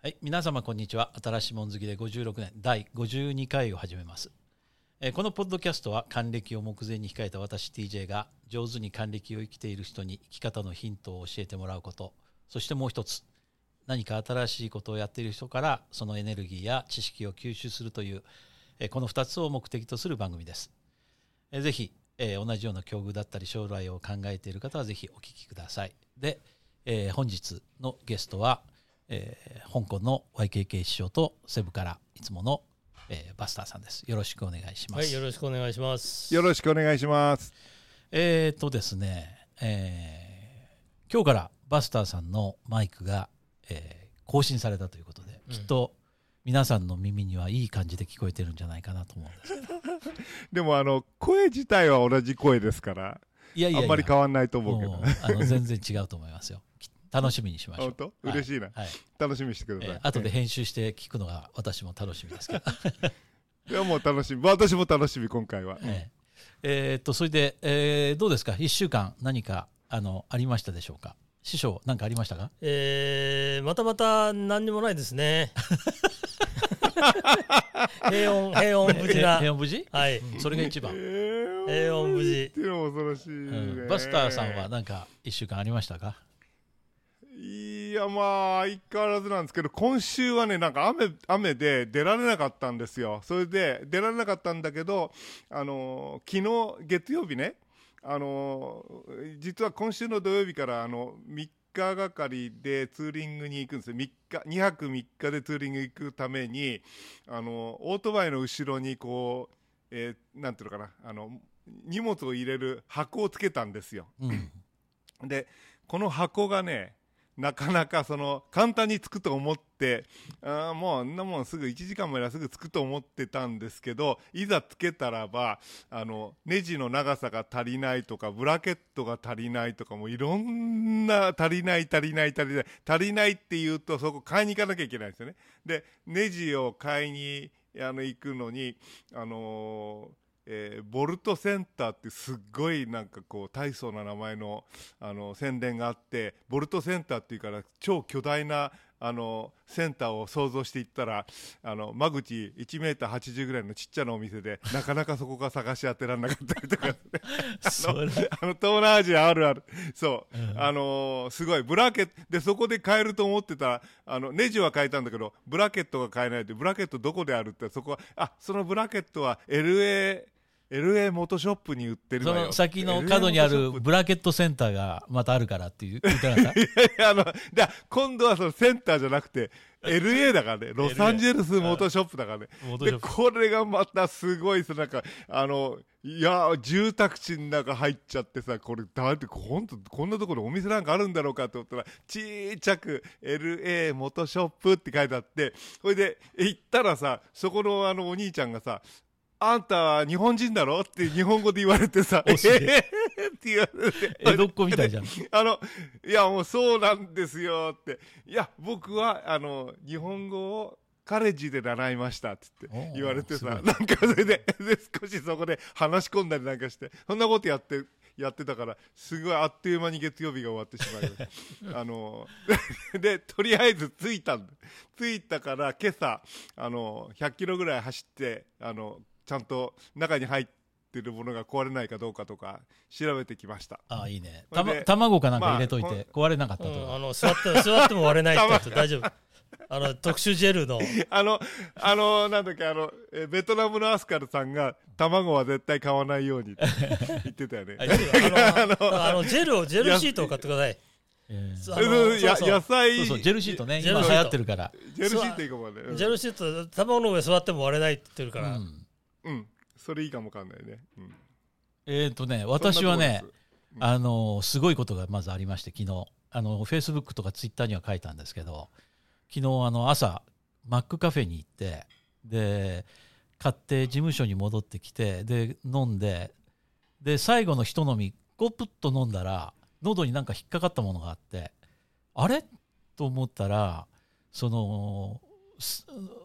はい、皆様こんにちは。新しいもん好きで56年第52回を始めます。このポッドキャストは還暦を目前に控えた私 TJ が上手に還暦を生きている人に生き方のヒントを教えてもらうこと、そしてもう一つ、何か新しいことをやっている人からそのエネルギーや知識を吸収するという、この2つを目的とする番組です。ぜひ、同じような境遇だったり将来を考えている方はぜひお聞きください。で、本日のゲストは香港の YKK 師匠とセブからいつもの、バスターさんです。よろしくお願いします。はい、よろしくお願いします。よろしくお願いします。ですね、今日からバスターさんのマイクが、更新されたということで、きっと皆さんの耳にはいい感じで聞こえてるんじゃないかなと思うんですけどでも声自体は同じ声ですから、いやあんまり変わんないと思うけど全然違うと思いますよ。楽しみにしましょう。本当、嬉しいな、はい、楽しみにしてください。後で編集して聞くのが私も楽しみですけどいやもう楽しみ、私も楽しみ、今回は、それで、どうですか、1週間何かありましたでしょうか。師匠何かありましたか。また何にもないですね平穏無事な、平穏無事、はい、それが一番。平穏無事っていうのも恐ろしいね。バスターさんは何か1週間ありましたか。いや、まあ相変わらずなんですけど、今週はね、なんか雨で出られなかったんですよ。それで出られなかったんだけど、昨日月曜日ね、実は今週の土曜日から3日がかりでツーリングに行くんですよ。2泊3日でツーリング行くためにオートバイの後ろにこう、なんていうのかな、荷物を入れる箱をつけたんですよ、でこの箱がね、なかなか簡単に着くと思って、もうあんなもんすぐ1時間前はすぐ着くと思ってたんですけど、いざ着けたらばネジの長さが足りないとか、ブラケットが足りないとか、もういろんな足りないっていうと、そこ買いに行かなきゃいけないんですよね。でネジを買いに行くのにボルトセンターってすっごいなんかこう大層な名前の、宣伝があって、ボルトセンターっていうから超巨大なセンターを想像していったら、間口 1m80 ぐらいのちっちゃなお店でなかなかそこが探し当てられなかったりとか東南アジアあるある、そう、すごいブラケットで、そこで買えると思ってたネジは買えたんだけどブラケットが買えないで、ブラケットどこであるって、そこはそのブラケットは LA 元ショップに売ってるのよ。その先の角にあるブラケットセンターがまたあるからって言ってなかったいやいや、今度はそのセンターじゃなくて LA だからね、ロサンゼルス元ショップだからね。でこれがまたすごいなんかいや住宅地の中入っちゃってさ、これだってほんとこんなところお店なんかあるんだろうかと思ったら、ちっちゃく LA 元ショップって書いてあって、それで行ったらさ、そこのお兄ちゃんがさ、あんた日本人だろって日本語で言われてさ、って言われて、江戸っ子みたいじゃん。いやもうそうなんですよって、いや僕は日本語をカレッジで習いましたって言われてさ、なんかそれで少しそこで話し込んだりなんかして、そんなことやってたから、すごいあっという間に月曜日が終わってしまいでとりあえず着いたから今朝100キロぐらい走って、ちゃんと中に入ってるものが壊れないかどうかとか調べてきました。ああいいね。卵かなんか入れといて、壊れなかったとか、座っても割れないってやつ大丈夫特殊ジェルのなんだっけ、ベトナムのアスカルさんが卵は絶対買わないようにって言ってたよねジェルシートを買ってください。野菜、そうジェルシートね、今流行ってるから。ジェルシートいいかもね、ジェルシート、卵の上座っても割れないって言ってるから、それいいかもわかんないね。私はね、すごいことがまずありまして、昨日Facebook とか Twitter には書いたんですけど、昨日朝マックカフェに行って、で買って事務所に戻ってきて、で飲んで、で最後の一飲みゴプッと飲んだら、喉になんか引っかかったものがあって、あれと思ったら、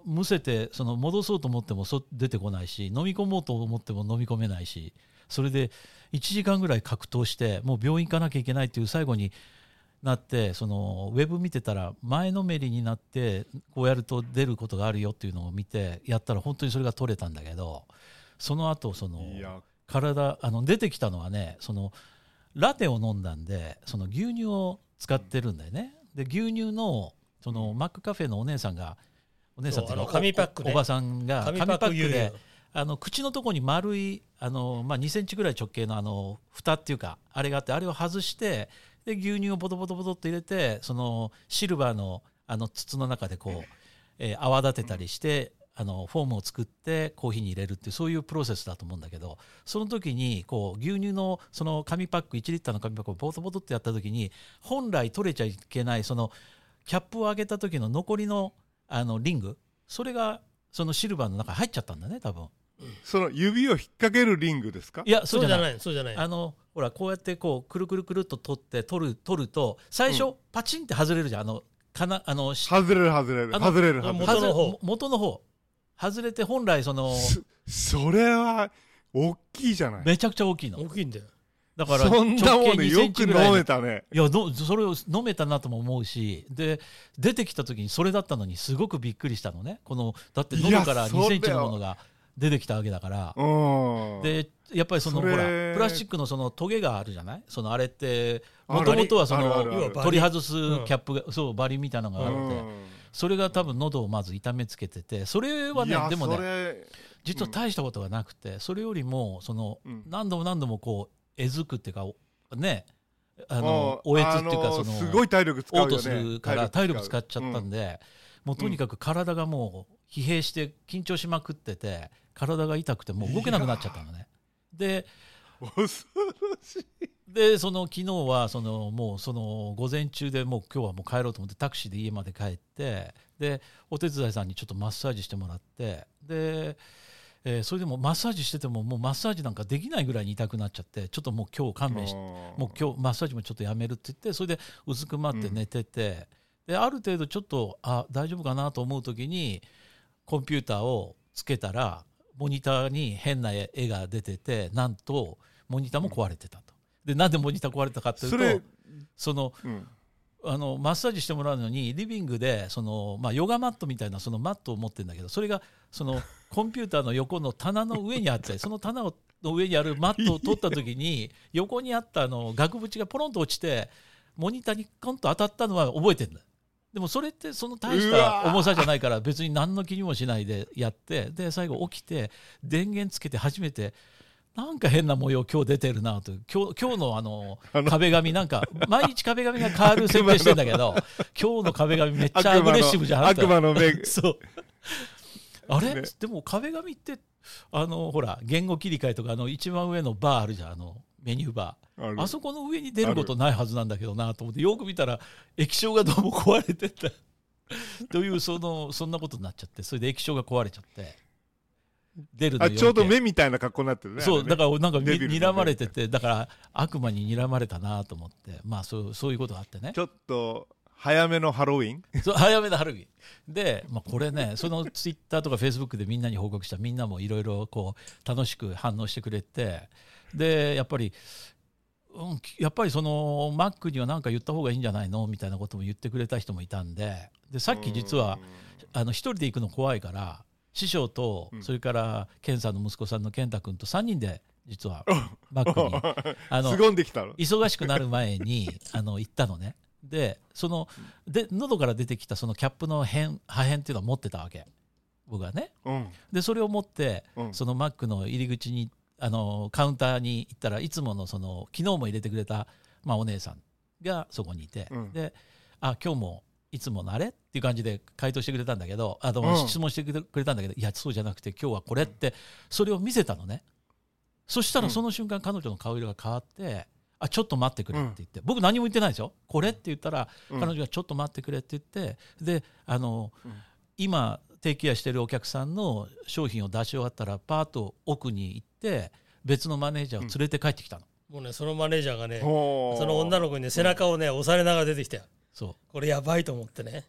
むせて戻そうと思っても出てこないし、飲み込もうと思っても飲み込めないし、それで1時間ぐらい格闘して、もう病院行かなきゃいけないっていう最後になってそのウェブ見てたら前のめりになってこうやると出ることがあるよっていうのを見てやったら本当にそれが取れたんだけど、その後その体出てきたのはね、そのラテを飲んだんでその牛乳を使ってるんだよね。で牛乳のそのマックカフェのお姉さんっていうの紙パックでおばさんが紙パックで口のとこに丸い2センチぐらい直径の蓋っていうかあれがあって、あれを外してで牛乳をボトボトボトって入れてそのシルバーの筒の中でこう泡立てたりしてフォームを作ってコーヒーに入れるってそういうプロセスだと思うんだけど、その時にこう牛乳のその紙パック1リッターの紙パックをボトボトってやった時に本来取れちゃいけないそのキャップを上げた時の残りのリング、それがそのシルバーの中に入っちゃったんだね多分。その指を引っ掛けるリングですか？いやそうじゃない、そうじゃない。ほらこうやってこうくるくるくるっと取ると最初パチンって外れるじゃん、外れる元の方外れて本来それは大きいじゃない。めちゃくちゃ大きいの。大きいんだよ。だからそんなものよく飲めたね。いやそれを飲めたなとも思うし、で出てきた時にそれだったのにすごくびっくりしたのね。このだって喉から2センチのものが出てきたわけだから。でやっぱりそのほらプラスチックのそのトゲがあるじゃない、そのあれってもともとはその取り外すキャップがそうバリみたいなのがあって、それが多分喉をまず痛めつけてて、それはねでもね実は大したことがなくて、それよりもその何度もこうえずくっていうかね、おえつっていうかそのすごい体力使うよね。嘔吐するから体力使っちゃったんで、もうとにかく体がもう疲弊して緊張しまくってて体が痛くてもう動けなくなっちゃったのね。で恐ろしい。でその昨日はそのもうその午前中でもう今日はもう帰ろうと思ってタクシーで家まで帰って、でお手伝いさんにちょっとマッサージしてもらって、でそれでもマッサージしててももうマッサージなんかできないぐらいに痛くなっちゃって、ちょっともう今日勘弁してもう今日マッサージもちょっとやめるって言って、それでうずくまって寝てて、である程度ちょっと大丈夫かなと思う時にコンピューターをつけたらモニターに変な絵が出てて、なんとモニターも壊れてたと。でなんでモニター壊れたかっていうとマッサージしてもらうのにリビングでヨガマットみたいなそのマットを持ってるんだけど、それがそのコンピューターの横の棚の上にあって、その棚の上にあるマットを取った時に横にあった額縁がポロンと落ちてモニターにコンと当たったのは覚えてるんだ。でもそれってその大した重さじゃないから別に何の気にもしないでやって、で最後起きて電源つけて初めてなんか変な模様今日出てるなと。今日の壁紙なんか毎日壁紙が変わる設定してんだけど今日の壁紙めっちゃアグレッシブじゃん。悪魔の目そうあれ、ね、でも壁紙ってほら言語切り替えとか一番上のバーあるじゃん、メニューバー あそこの上に出ることないはずなんだけどなと思って、よく見たら液晶がどうも壊れてたというそんなことになっちゃって、それで液晶が壊れちゃって出るのちょうど目みたいな格好になってるね。そうだからなんか睨まれてて、だから悪魔に睨まれたなと思って、まあそういうことがあってね。ちょっと早めのハロウィンそう早めのハロウィンで、まあ、これねそのツイッターとかフェイスブックでみんなに報告した、みんなもいろいろこう楽しく反応してくれて、でやっぱりそのマックには何か言った方がいいんじゃないのみたいなことも言ってくれた人もいたんで、でさっき実は一人で行くの怖いから師匠とそれから健さんの息子さんの健太君と3人で実はマックに凄んできたの忙しくなる前に行ったのね。で喉から出てきたそのキャップの破片っていうのを持ってたわけ僕はね、うん、でそれを持って、うん、そのマックの入り口にカウンターに行ったらいつもの昨日も入れてくれた、まあ、お姉さんがそこにいて、うん、で今日もいつものあれっていう感じで回答してくれたんだけど質問してくれたんだけど、いやそうじゃなくて今日はこれってそれを見せたのね。そしたらその瞬間彼女の顔色が変わって、ちょっと待ってくれって言って、僕何も言ってないですよこれって言ったら、彼女がちょっと待ってくれって言って、で今提供してるお客さんの商品を出し終わったらパーッと奥に行って別のマネージャーを連れて帰ってきたの、もうねそのマネージャーがねその女の子にね背中をね押されながら出てきたよ。そうこれやばいと思ってね。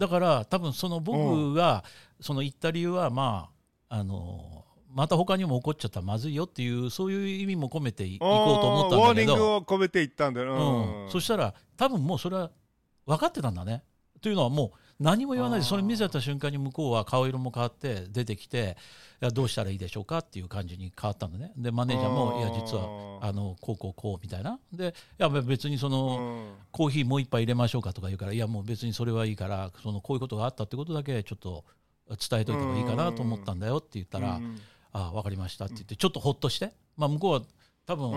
だから多分僕が行った理由は、まあまた他にも起こっちゃったらまずいよっていうそういう意味も込めていこうと思ったんだけど、ワーニングを込めていったんだよ、うんうん、そしたら多分もうそれは分かってたんだね。というのはもう何も言わないでそれ見せた瞬間に向こうは顔色も変わって出てきて、いやどうしたらいいでしょうかっていう感じに変わったんだね。でマネージャーもいや実はこうこうこうみたいなで、いや別にそのコーヒーもう一杯入れましょうかとか言うから、いやもう別にそれはいいから、そのこういうことがあったってことだけちょっと伝えといた方がいいかなと思ったんだよって言ったら、ああ分かりましたって言ってちょっとほっとして、まあ向こうは多分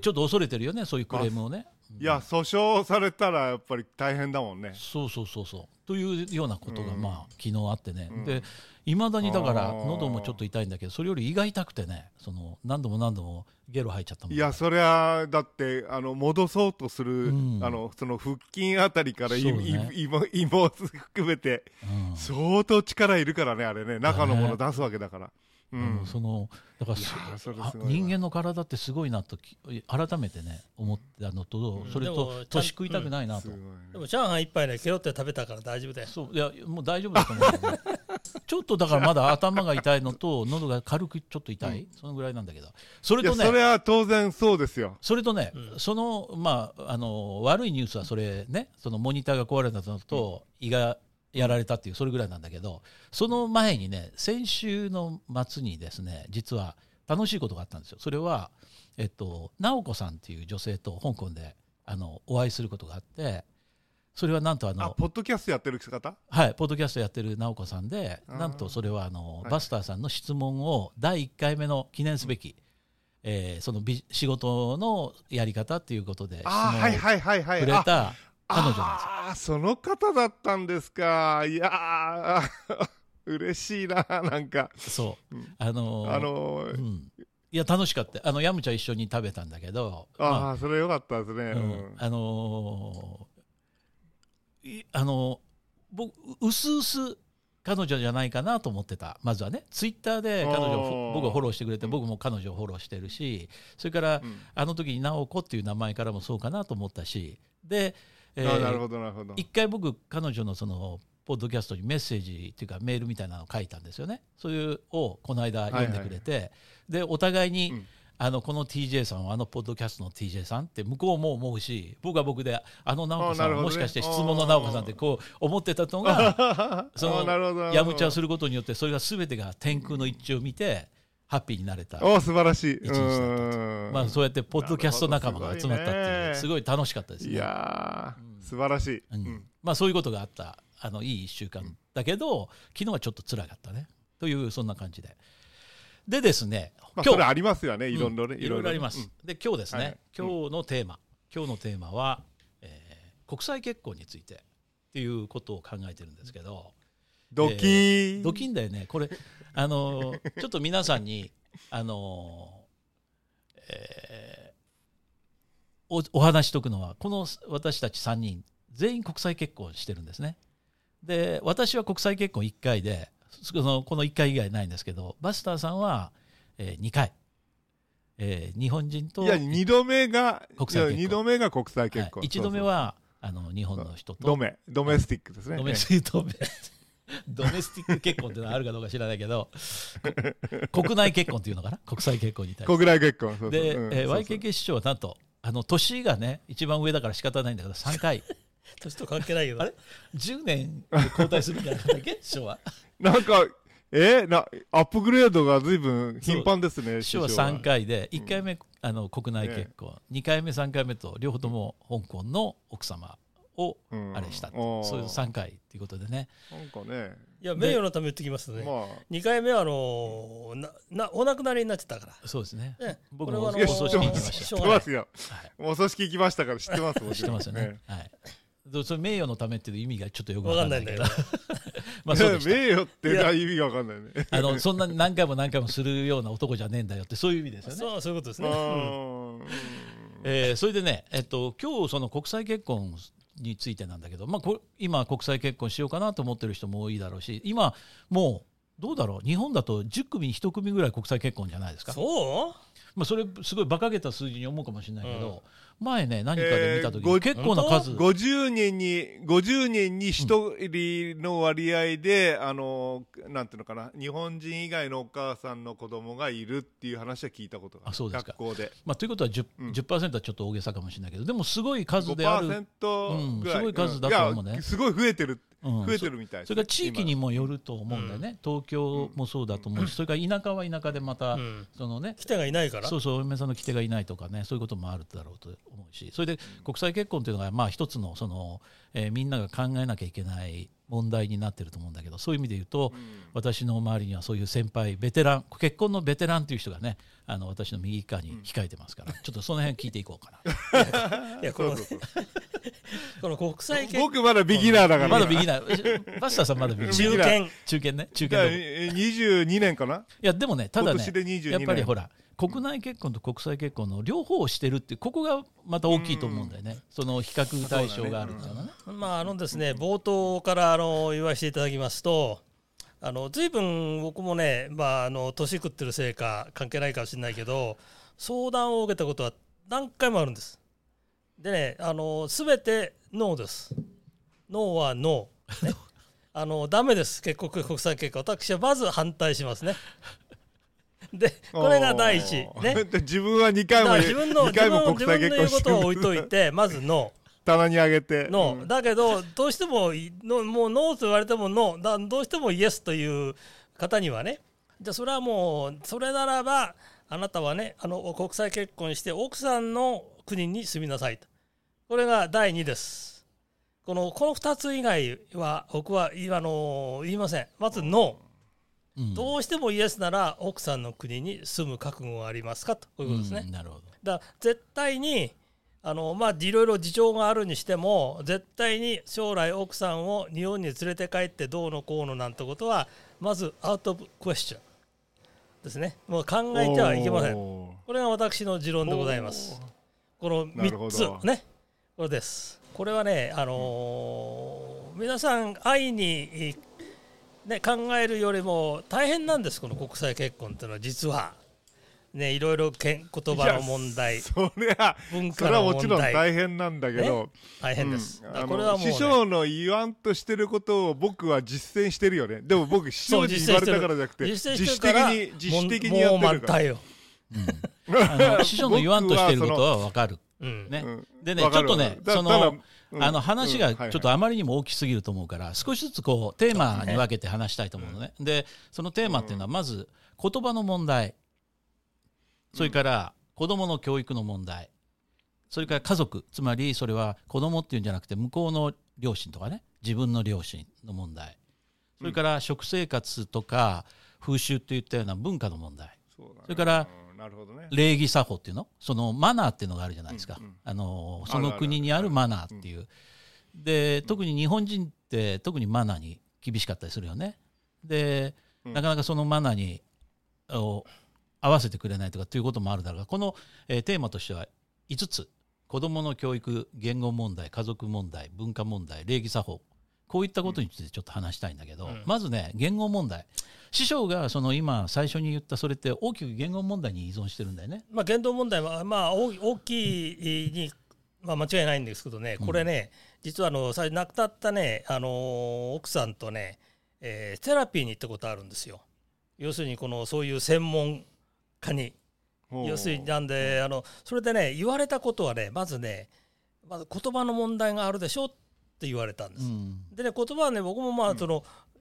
ちょっと恐れてるよね、そういうクレームをね。いや訴訟されたらやっぱり大変だもんね。そうというようなことがまあ昨日あってね、で未だにだから喉もちょっと痛いんだけど、それより胃が痛くてね、その何度もゲロ吐いちゃったもん、ね、いやそれはだって戻そうとする、その腹筋あたりから胃も含めて、相当力いるからね、あれね中のもの出すわけだから。人間の体ってすごいなと改めてね思ったのと、それと年食いたくないなと、でもチャーハン一杯でケロって食べたから大丈夫だよ。そういやもう大丈夫だと思うんだけどちょっとだからまだ頭が痛いのと喉が軽くちょっと痛い、そのぐらいなんだけど、それとね、それは当然そうですよ。それとね、そのまあ悪いニュースはそれね、そのモニターが壊れたのと胃がやられたっていうそれぐらいなんだけど、その前にね先週の末にですね、実は楽しいことがあったんですよ。それは直子さんっていう女性と香港でお会いすることがあって、それはなんとポッドキャストやってる方、はい、ポッドキャストやってる直子さんで、なんとそれはバスターさんの質問を第1回目の記念すべき、その仕事のやり方っていうことで質問をくれた彼女なんですよ。あ、その方だったんですか。いや嬉しいな、なんかそういや楽しかった。ヤムチャ一緒に食べたんだけど、まあ、それ良かったですね、僕うすうす彼女じゃないかなと思ってた。まずはねツイッターで彼女を僕をフォローしてくれて、僕も彼女をフォローしてるし、それから、あの時に直子っていう名前からもそうかなと思ったし、で一回僕彼女のそのポッドキャストにメッセージっていうかメールみたいなのを書いたんですよね。そういうをこの間読んでくれて、でお互いに、この TJ さんはポッドキャストの TJ さんって向こうも思うし、僕は僕で直子さん、もしかして質問の直子さんってこう思ってたのがそのヤムチャをすることによって、それが全てが天空の一致を見てハッピーになれた素晴らしい一日だったと。まあ、そうやってポッドキャスト仲間が集まったっていう、すごい楽しかったですね。いや、素晴らしい、まあ、そういうことがあったいい1週間だけど、昨日はちょっと辛かったねという、そんな感じで。でですね、今日、それありますよね、いろいろね、いろいろあります、で今日ですね、今日のテーマは、国際結婚についてっていうことを考えてるんですけど、ドキンだよねこれ。ちょっと皆さんにお話しとくのは、この私たち3人全員国際結婚してるんですね。で私は国際結婚1回で、この1回以外ないんですけど、バスターさんは、2回、日本人と2度目が国際結婚、はい、1度目は日本の人とドメスティックですね。ドメスティック結婚っていうのはあるかどうか知らないけど国内結婚っていうのかな、国際結婚に対して。国内結婚、そうそうで、YKK 師匠はなんと年がね一番上だから仕方ないんだけど3回年と関係ないけどあれ10年で交代するんじゃないだっけ師匠はなんかアップグレードが随分頻繁ですね。師匠は3回で、1回目国内結婚、2回目3回目と両方とも香港の奥様をあれしたって、そういう3回っていうことでね。なんかね、いや名誉のため言ってきますとね、2回目はお亡くなりになってたから。そうですね、僕もお葬式行きました。知ってますよ、お葬式行きましたから知ってます。知ってますよね、はい。それ名誉のためっていう意味がちょっとよく分かんないんだけどまあそうでした。名誉って意味が分かんないねそんなに何回もするような男じゃねえんだよって、そういう意味ですよね。そういうことですね。それでね、今日その国際結婚についてなんだけど、まあ、今国際結婚しようかなと思ってる人も多いだろうし、今もうどうだろう、日本だと10組に1組ぐらい国際結婚じゃないですか。そう、まあ、それすごい馬鹿げた数字に思うかもしれないけど、うん、前ね何かで見た時に結構な数、50人に1人の割合で、うん、なんていうのかな、日本人以外のお母さんの子供がいるっていう話は聞いたことがある。あ、そうですか。学校で、まあ、ということは 10% はちょっと大げさかもしれないけど、でもすごい数である、 5% ぐらい、うん、すごい数だと思うね。いや、すごい増えてる、うん、増えてるみたい。それから地域にもよると思うんだよね、うん、東京もそうだと思うし、それから田舎は田舎でまた、うん、そのね、来手がいないから、そうそう、お嫁さんの来手がいないとかね、そういうこともあるだろうと思うし、それで国際結婚というのがまあ一つの、その、みんなが考えなきゃいけない問題になってると思うんだけど、そういう意味で言うと、うん、私の周りにはそういう先輩ベテラン、結婚のベテランという人がね、私の右側に控えてますから、うん、ちょっとその辺聞いていこうかな。いや、このこの国際結婚、僕まだビギナーだから、まだビギナー、バスターさんまだビギナー、中堅ね、中堅の22年かな。いやでもね、ただね、やっぱりほら、国内結婚と国際結婚の両方をしてるって、ここがまた大きいと思うんだよね、その比較対象があるんだよね。まあですね、冒頭から言わせていただきますと、随分僕もね、まあ、年食ってるせいか関係ないかもしれないけど、相談を受けたことは何回もあるんです。でね、全てノーです。ノーはノー、ね、ダメです。結構国際結果、私はまず反対しますね。でこれが第一、ね、自分は2回も2回も国際結婚してる。自分の言うことを置いといて、まずノー、棚に上げてノー、うん、だけどどうしてももうノーと言われてもノーだ、どうしてもイエスという方にはね、じゃあそれはもう、それならばあなたはね、国際結婚して奥さんの国に住みなさいと。これが第2です。この2つ以外は僕は言いません。まずノー、うん、どうしてもイエスなら奥さんの国に住む覚悟はありますかと、こういうことですね、うん、なるほど。だから絶対にまあ、いろいろ事情があるにしても、絶対に将来奥さんを日本に連れて帰ってどうのこうのなんてことは、まずアウトオブクエスチョンですね。もう考えてはいけません。これが私の持論でございます。この3つね、これです。これはね、皆さん愛に、ね、考えるよりも大変なんです。この国際結婚というのは実はね、いろいろ言葉の問題、文化の問題、それはもちろん大変なんだけど、ね、大変です、うん、これはもう、ね、師匠の言わんとしてることを僕は実践してるよね。でも僕師匠に言われたからじゃなくて、自主的にやってるからもう満タよ、うん、師匠の言わんとしてることは分かる、ね、うん、でね、ちょっとね、その話がちょっとあまりにも大きすぎると思うから、少しずつこうテーマに分けて話したいと思うのね、うん、でそのテーマっていうのは、まず言葉の問題、それから子どもの教育の問題、それから家族、つまりそれは子どもっていうんじゃなくて向こうの両親とかね、自分の両親の問題、それから食生活とか風習といったような文化の問題、 それから礼儀作法っていうの、そのマナーっていうのがあるじゃないですか、うんうん、その国にあるマナーっていう、で特に日本人って特にマナーに厳しかったりするよね。でなかなかそのマナーに合わせてくれないとかということもあるだろうが、この、テーマとしては5つ、子どもの教育、言語問題、家族問題、文化問題、礼儀作法、こういったことについてちょっと話したいんだけど、うん、まずね、言語問題、師匠がその今最初に言った、それって大きく言語問題に依存してるんだよね。まあ、言動問題は、まあ、大きいに、まあ、間違いないんですけどね、これね、うん、実は亡くなったね、奥さんとね、セラピーに行ったことあるんですよ。要するにそういう専門かに、要するに、なんでそれでね、言われたことはね、まず言葉の問題があるでしょって言われたんです、うん、でね、言葉はね、僕もまあ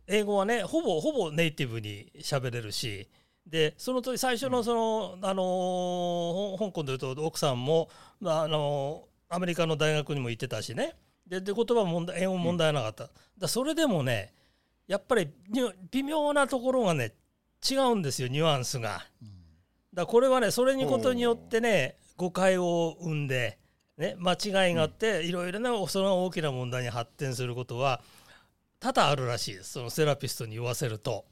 英語はね、ほぼネイティブに喋れるし、でその時最初の香港でいうと奥さんも、アメリカの大学にも行ってたしね、で言葉も英語も問題なかった、うん、だそれでもね、やっぱり微妙なところがね違うんですよ、ニュアンスが、うん、だこれはね、それにことによってね、誤解を生んで、ね、間違いがあって、いろいろなその大きな問題に発展することは多々あるらしいです。そのセラピストに言わせると、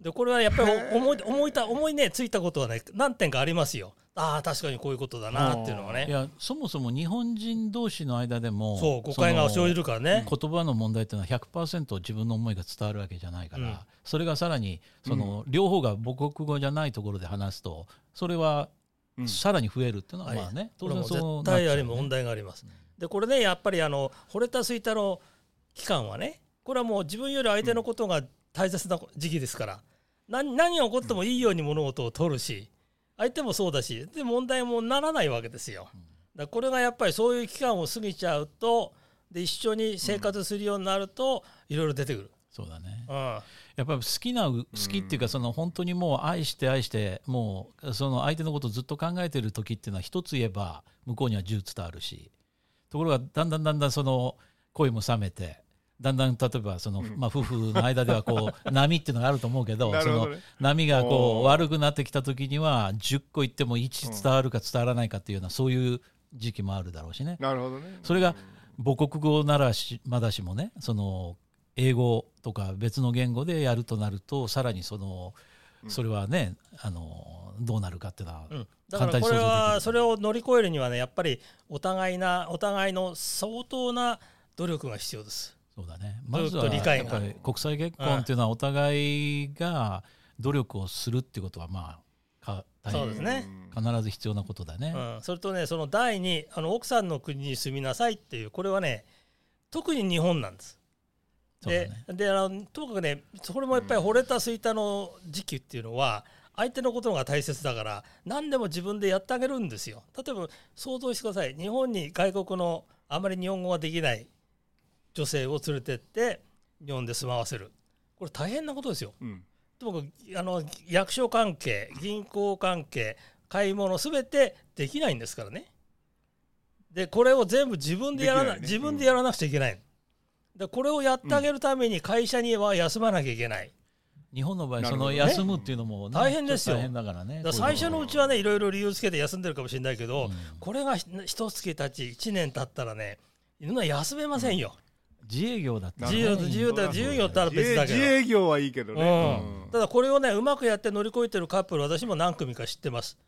でこれはやっぱり思いねついたことはね、何点かありますよ。ああ確かにこういうことだなっていうのがね。いやそもそも日本人同士の間でもそう誤解が生じるからね。言葉の問題っていうのは 100% 自分の思いが伝わるわけじゃないから、うん、それがさらにその、うん、両方が母国語じゃないところで話すとそれはさらに増えるっていうのはまあね、うん、当然そうなっちゃうね。これも絶対あり問題があります、ね、でこれねやっぱり堀田吹田の期間はねこれはもう自分より相手のことが大切な時期ですから、うん、何が起こってもいいように物事を取るし相手もそうだしで問題もならないわけですよ。だこれがやっぱりそういう期間を過ぎちゃうとで一緒に生活するようになるといろいろ出てくる。そうだね、うん、やっぱり好きっていうかその本当にもう愛してもうその相手のことをずっと考えてる時っていうのは一つ言えば向こうには10伝わるしところがだんだんその恋も冷めてだんだん例えばその、まあ、夫婦の間ではこう波っていうのがあると思うけ ど、 その波がこう悪くなってきた時には10個言っても1伝わるか伝わらないかっていうようなそういう時期もあるだろうし ね、 なるほどね。それが母国語ならまだしもねその英語とか別の言語でやるとなるとさらにそのそれはねどうなるかっていうのは簡単に想像できる、うん、だからこれはそれを乗り越えるにはねやっぱりお互いの相当な努力が必要です。そうだね、まずはやっぱり国際結婚っていうのはお互いが努力をするっていうことはまあそうですね必ず必要なことだね、うん、それとねその第2奥さんの国に住みなさいっていうこれはね特に日本なんです。そうだね、でともかくねこれもやっぱり惚れた吹田の時期っていうのは相手のことが大切だから何でも自分でやってあげるんですよ。例えば想像してください。日本に外国のあまり日本語ができない女性を連れてって日本で住まわせるこれ大変なことですよ、うん、ともかく役所関係銀行関係買い物すべてできないんですからね。でこれを全部自分でやらなくちゃいけない、うん、でこれをやってあげるために会社には休まなきゃいけない、うん、日本の場合その休むっていうのも、ね、大変ですよ。大変だからね。だから最初のうちはねいろいろ理由つけて休んでるかもしれないけど、うん、これが一月経ち1年経ったらねみんな休めませんよ、うん。自営業だったら別だけど自営業はいいけどね、うん、ただこれをねうまくやって乗り越えてるカップル私も何組か知ってます。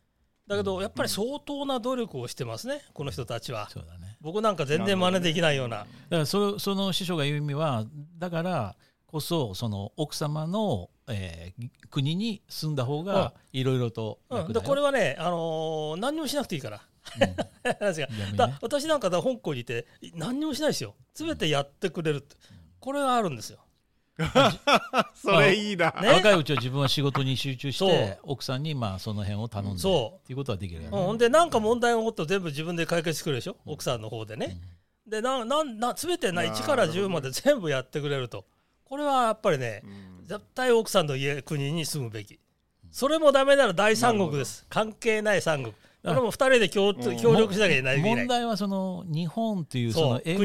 だけどやっぱり相当な努力をしてますねこの人たちは。そうだね、僕なんか全然真似できないような、ね、だからその師匠が言う意味はだからこそその奥様の、国に住んだ方がいろいろと楽だよ、うんうん、でこれはね、何にもしなくていいからだ私なんか香港にいて何にもしないですよ。全てやってくれるって、うん、これがあるんですよそれいいな、まあね、若いうちは自分は仕事に集中して奥さんにまあその辺を頼んでっていうことはできるよね。ほ、うんで何か問題が起こったら全部自分で解決してくれるでしょ、うん、奥さんの方でね、うん、で全て1から10まで全部やってくれるとこれはやっぱりね、うん、絶対奥さんの国に住むべき。それもダメなら第三国です。関係ない三国これも2人で協力しなきゃいけない。問題はその日本というその英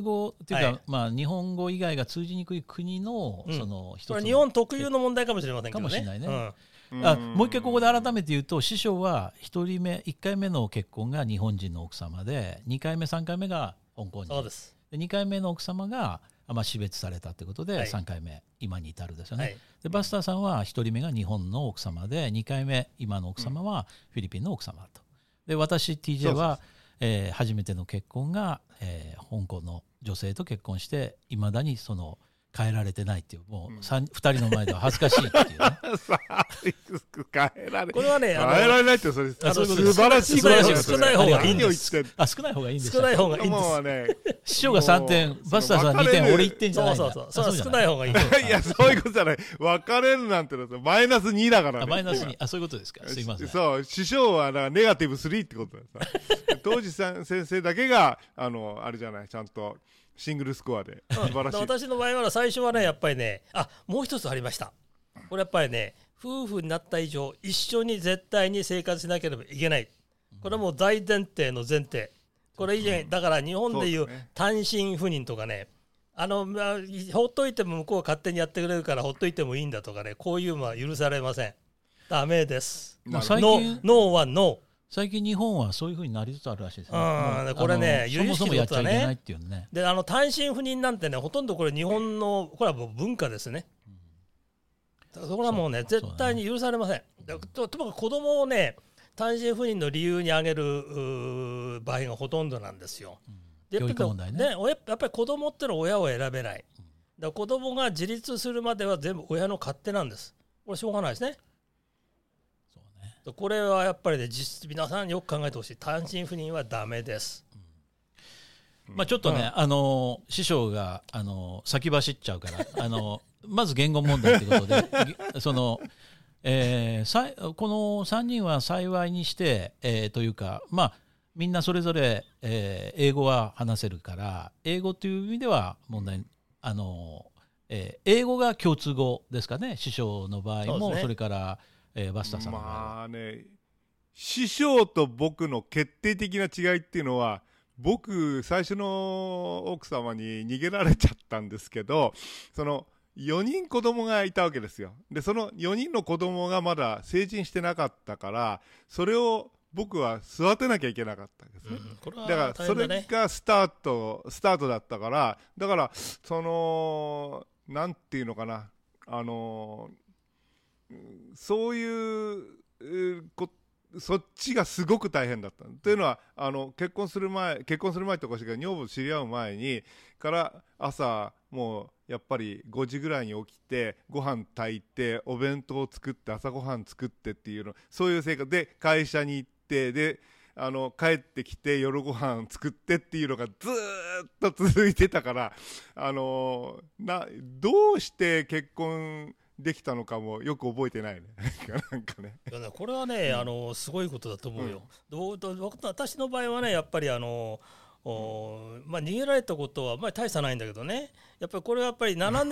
語というかまあ日本語以外が通じにくい国のその一つの、うん、日本特有の問題かもしれませんけどね。かもしれないね、うん、もう一回ここで改めて言うと師匠は1回目の結婚が日本人の奥様で2回目3回目が香港人。そうです。で2回目の奥様がまあ死別されたということで3回目、はい、今に至るですよね、はい、でバスターさんは1人目が日本の奥様で2回目今の奥様はフィリピンの奥様とで私 TJ は初めての結婚が香港の女性と結婚していまだにその変えられてないっていうもう2人の前では恥ずかしいっていうねこれはね変えられないってそれ素晴らしいことです。少ない方がいいんです。少ない方がいいんです。師匠が3点バスターさん2点俺1点じゃないんだ。そう少ない方がいいいやそういうことじゃない。別れるなんてのマイナス2だからね。マイナス2そういうことですか。すいません。そう師匠はネガティブ3ってことだ当時先生だけがあれじゃないちゃんとシングルスコアで素晴らしい私の場合は最初はねやっぱりねもう一つありました。これやっぱりね夫婦になった以上一緒に絶対に生活しなければいけない。これはもう大前提の前提。これ以前だから日本でいう単身赴任とかねほっといても向こうが勝手にやってくれるからほっといてもいいんだとかねこういうのは許されません。ダメです。ノーはノー。最近日本はそういうふうになりつつあるらしいですね。これねそもそもやっちゃいけないっていうね。で単身赴任なんてねほとんどこれ日本のこれはもう文化ですね、うん、だからそこはもうね絶対に許されません、ね、ともかく子供をね単身赴任の理由に挙げる場合がほとんどなんですよ。でやっぱり、ね、やっぱり子供ってのは親を選べない。だから子供が自立するまでは全部親の勝手なんです。これしょうがないですね。そうね。これはやっぱりね、実質皆さんよく考えてほしい。単身赴任はダメです。まあ、ちょっとね、うん、師匠が、先走っちゃうから、まず言語問題ということで、この3人は幸いにして、というか、まあ、みんなそれぞれ、英語は話せるから、英語という意味では問題、英語が共通語ですかね、師匠の場合も、それから、バスタさんの場合も。まあね、師匠と僕の決定的な違いっていうのは、僕最初の奥様に逃げられちゃったんですけど、その4人子供がいたわけですよ。でその4人の子供がまだ成人してなかったから、それを僕は育てなきゃいけなかったんですね、うん、だからそれがスタートだったから、だからそのなんていうのかな、そういうそっちがすごく大変だった。というのは結婚する前とかしか女房知り合う前にから朝もうやっぱり5時ぐらいに起きてご飯炊いてお弁当作って朝ご飯作ってっていうの、そういう生活で会社に行って、で帰ってきて夜ご飯作ってっていうのがずっと続いてたから、どうして結婚できたのかもよく覚えてないねなんかね、いやこれはね、うん、すごいことだと思うよ、うん、私の場合はね、やっぱりまあ、逃げられたことは、まあ、大差ないんだけどね、やっぱりこれはやっぱり7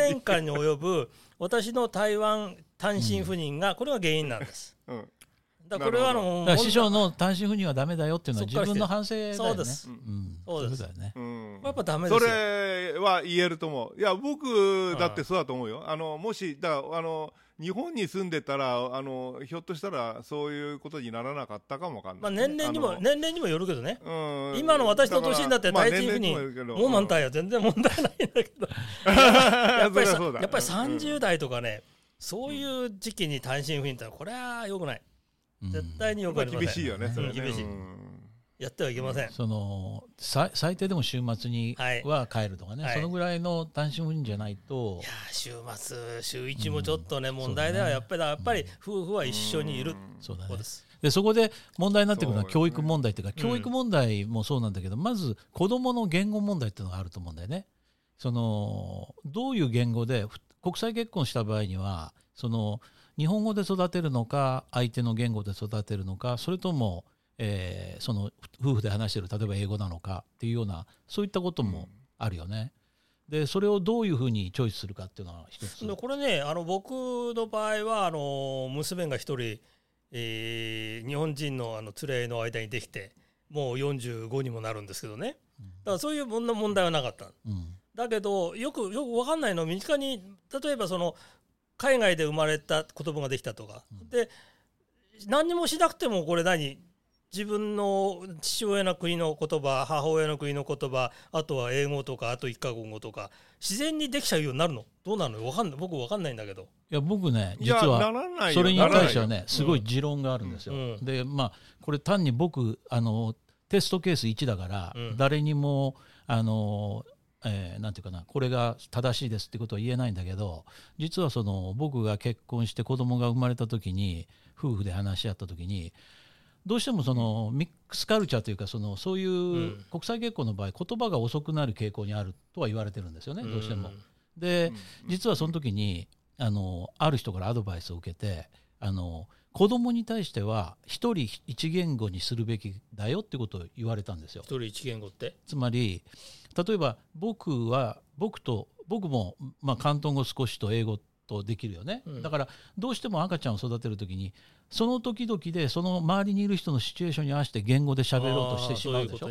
年間に及ぶ私の台湾単身赴任が、これは原因なんです、うんうん、だからこれはだから師匠の単身赴任はダメだよっていうのは自分の反省だよね。そうです、うん、そうです、うん、やっぱダメですよ。それは言えると思う。いや僕だってそうだと思うよ。もしだ日本に住んでたらひょっとしたらそういうことにならなかったかもわかんない、ね。まあ、年齢にもよるけどね、うん、今の私の年になって単身赴任、もう満タンや全然問題ないんだけどやっぱり30代とかね、うん、そういう時期に単身赴任ってこれは良くない。絶対によくありません。厳しいよね、それね。厳しい、やってはいけません、うん、最低でも週末には帰るとかね、はい、そのぐらいの単身赴任じゃないと。いや週1もちょっとね、うん、問題ではやっぱり夫婦は一緒にいる、うん、そうだね。でそこで問題になってくるのは教育問題というか、教育問題もそうなんだけど、うん、まず子どもの言語問題っていうのがあると思うんだよね。どういう言語で国際結婚した場合には日本語で育てるのか、相手の言語で育てるのか、それとも、夫婦で話してる例えば英語なのかっていうような、そういったこともあるよね、うん、でそれをどういうふうにチョイスするかっていうのは一つ。これね、僕の場合は娘が一人、日本人の連れの間にできてもう45にもなるんですけどね、うん、だからそういう問題はなかった、うん、だけどよく分かんないの、身近に例えば海外で生まれた子供ができたとか、うん、で何にもしなくてもこれ自分の父親の国の言葉、母親の国の言葉、あとは英語とか、あと一カ国語とか自然にできちゃうようになるの？どうなの？僕分かんないんだけど。いや僕ね、実はそれに対してはね、すごい持論があるんですよ、うんうん、でまあこれ単に僕テストケース1だから、うん、誰にもなんていうかな、これが正しいですってことは言えないんだけど、実は僕が結婚して子供が生まれた時に夫婦で話し合った時に、どうしてもミックスカルチャーというかそういう国際結婚の場合、言葉が遅くなる傾向にあるとは言われてるんですよね、どうしても。で実はその時にある人からアドバイスを受けて、子供に対しては一人一言語にするべきだよってことを言われたんですよ。一人一言語ってつまり、例えば僕もまあ広東語少しと英語とできるよね、うん、だからどうしても赤ちゃんを育てるときにその時々でその周りにいる人のシチュエーションに合わせて言語で喋ろうとしてしまうでしょ。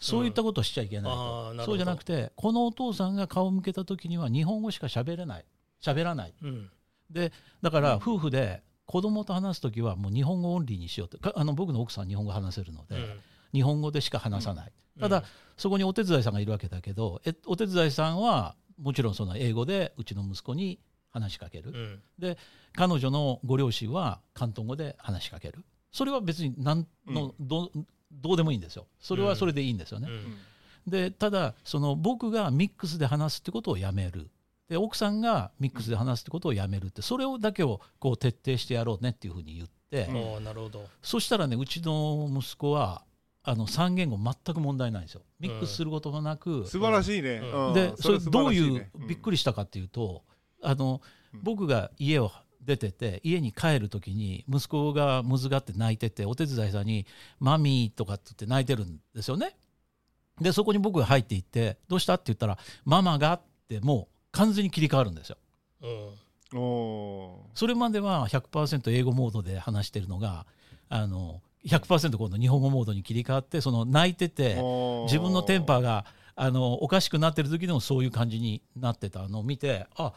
そういったことをしちゃいけないと、うん、そうじゃなくて、このお父さんが顔を向けたときには日本語しか喋らない、うん、でだから夫婦で子供と話すときはもう日本語オンリーにしようと。僕の奥さんは日本語話せるので、うん、日本語でしか話さない、うん、ただ、うん、そこにお手伝いさんがいるわけだけど、お手伝いさんはもちろん英語でうちの息子に話しかける、うん、で彼女のご両親は広東語で話しかける。それは別に何の、うん、どうでもいいんですよ。それはそれでいいんですよね、うん、でただその僕がミックスで話すってことをやめる、で奥さんがミックスで話すってことをやめるって、それをだけをこう徹底してやろうねっていうふうに言って、うん、なるほど。そしたらね、うちの息子は3言語全く問題ないんですよ。ミックスすることもなく、うん、素晴らしいね、うん、でそれどういうびっくりしたかっていうと、僕が家を出てて家に帰るときに息子がむずがって泣いてて、お手伝いさんにマミーとかって言って泣いてるんですよね。でそこに僕が入っていってどうしたって言ったらママがってもう完全に切り替わるんですよ、うん、おそれまでは 100% 英語モードで話してるのが100% 今度日本語モードに切り替わって、その泣いてて自分のテンパーがおかしくなってる時でもそういう感じになってたのを見て、あ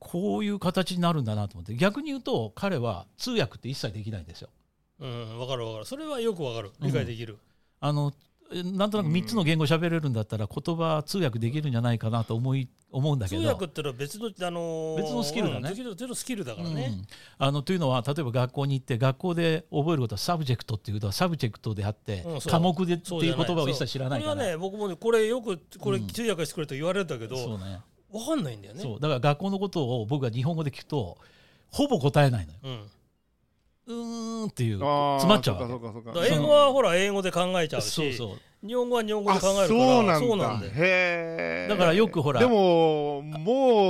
こういう形になるんだなと思って。逆に言うと彼は通訳って一切できないんですよ。うん、分かる分かる。それはよく分かる。理解できる。うん、なんとなく3つの言語喋れるんだったら言葉通訳できるんじゃないかなと思うんだけど、通訳ってのは別のスキルだね。別のスキルだからね、うん、というのは例えば学校に行って学校で覚えることはサブジェクトっていうことはサブジェクトであって、うん、科目でっていう言葉を一切知らないから、これはね僕もねこれよくこれ通訳してくれと言われるんだけど、うん、そうね、分かんないんだよね。そうだから学校のことを僕が日本語で聞くとほぼ答えないのよ、うんっていう詰まっちゃう。そうか英語はほら英語で考えちゃうし、そうそう日本語は日本語で考えるから。そうなんだ。へえ。だからよくほらでも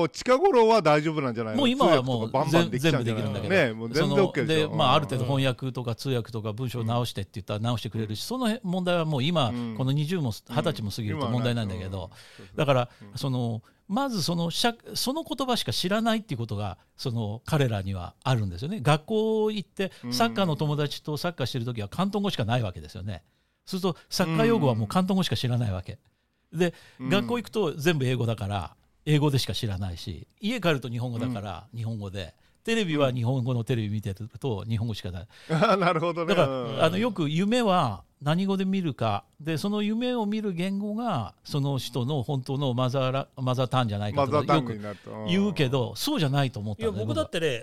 う近頃は大丈夫なんじゃないの。もう今はもうバンバン全部できるんだけど、ね、もう全然 OK でしょ。ある程度翻訳とか通訳とか文章を直してって言ったら直してくれるし、その問題はもう今、うん、この20も20歳も過ぎると問題なんだけど、だからまずその言葉しか知らないっていうことが彼らにはあるんですよね。学校行ってサッカーの友達とサッカーしてるときは広東語しかないわけですよね。そうするとサッカー用語はもう広東語しか知らないわけで、学校行くと全部英語だから英語でしか知らないし、家帰ると日本語だから日本語で、テレビは日本語のテレビ見てると日本語しかないなるほどね。だからよく夢は何語で見るかで、その夢を見る言語がその人の本当のマザータンじゃないかとかよく言うけど、そうじゃないと思ったんだよ。いや僕だってね、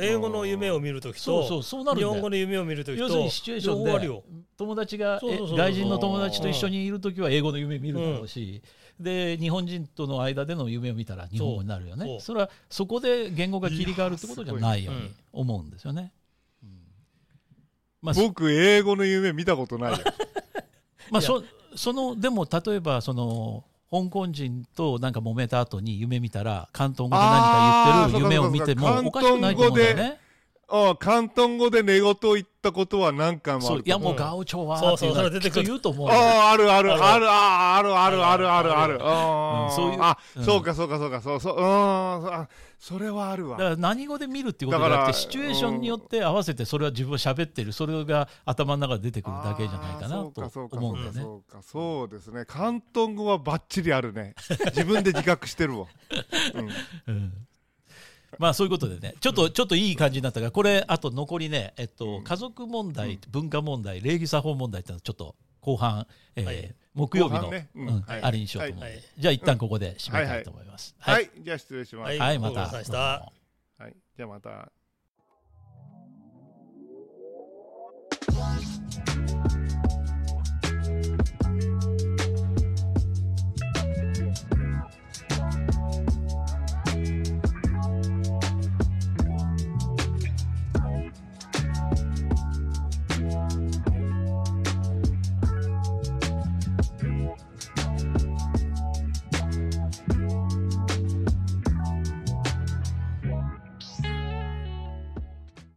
英語の夢を見るときと日本語の夢を見るときと、要するにシチュエーションで友達が外人の友達と一緒にいるときは英語の夢見るだろうし、で日本人との間での夢を見たら日本語になるよね。 それはそこで言語が切り替わるってことじゃないように思うんですよね。まあ、僕英語の夢見たことないよまあでも例えば香港人となんか揉めた後に夢見たら広東語で何か言ってる夢を見てもおかしくないと思うんだよね。広東語で寝言言ったことは何回もある。そういやもうガオチョワーって言うと思う。あるあるあるあるあるあるあるある。そうかそれはあるわ。だから何語で見るっていうことじゃなくてシチュエーションによって合わせてそれは自分が喋ってるそれが頭の中で出てくるだけじゃないかなと思うんだよね。そうですね。広東語はバッチリあるね。自分で自覚してるわ。うん。まあそういうことでね、ちょっといい感じになったから、これあと残りね、家族問題、文化問題、礼儀作法問題ってのをちょっと後半、木曜日の、ねあれにしようと思うので、じゃあ一旦ここで締めたいと思います。はい、じゃあ失礼します。はい、また。はい、じゃあまた。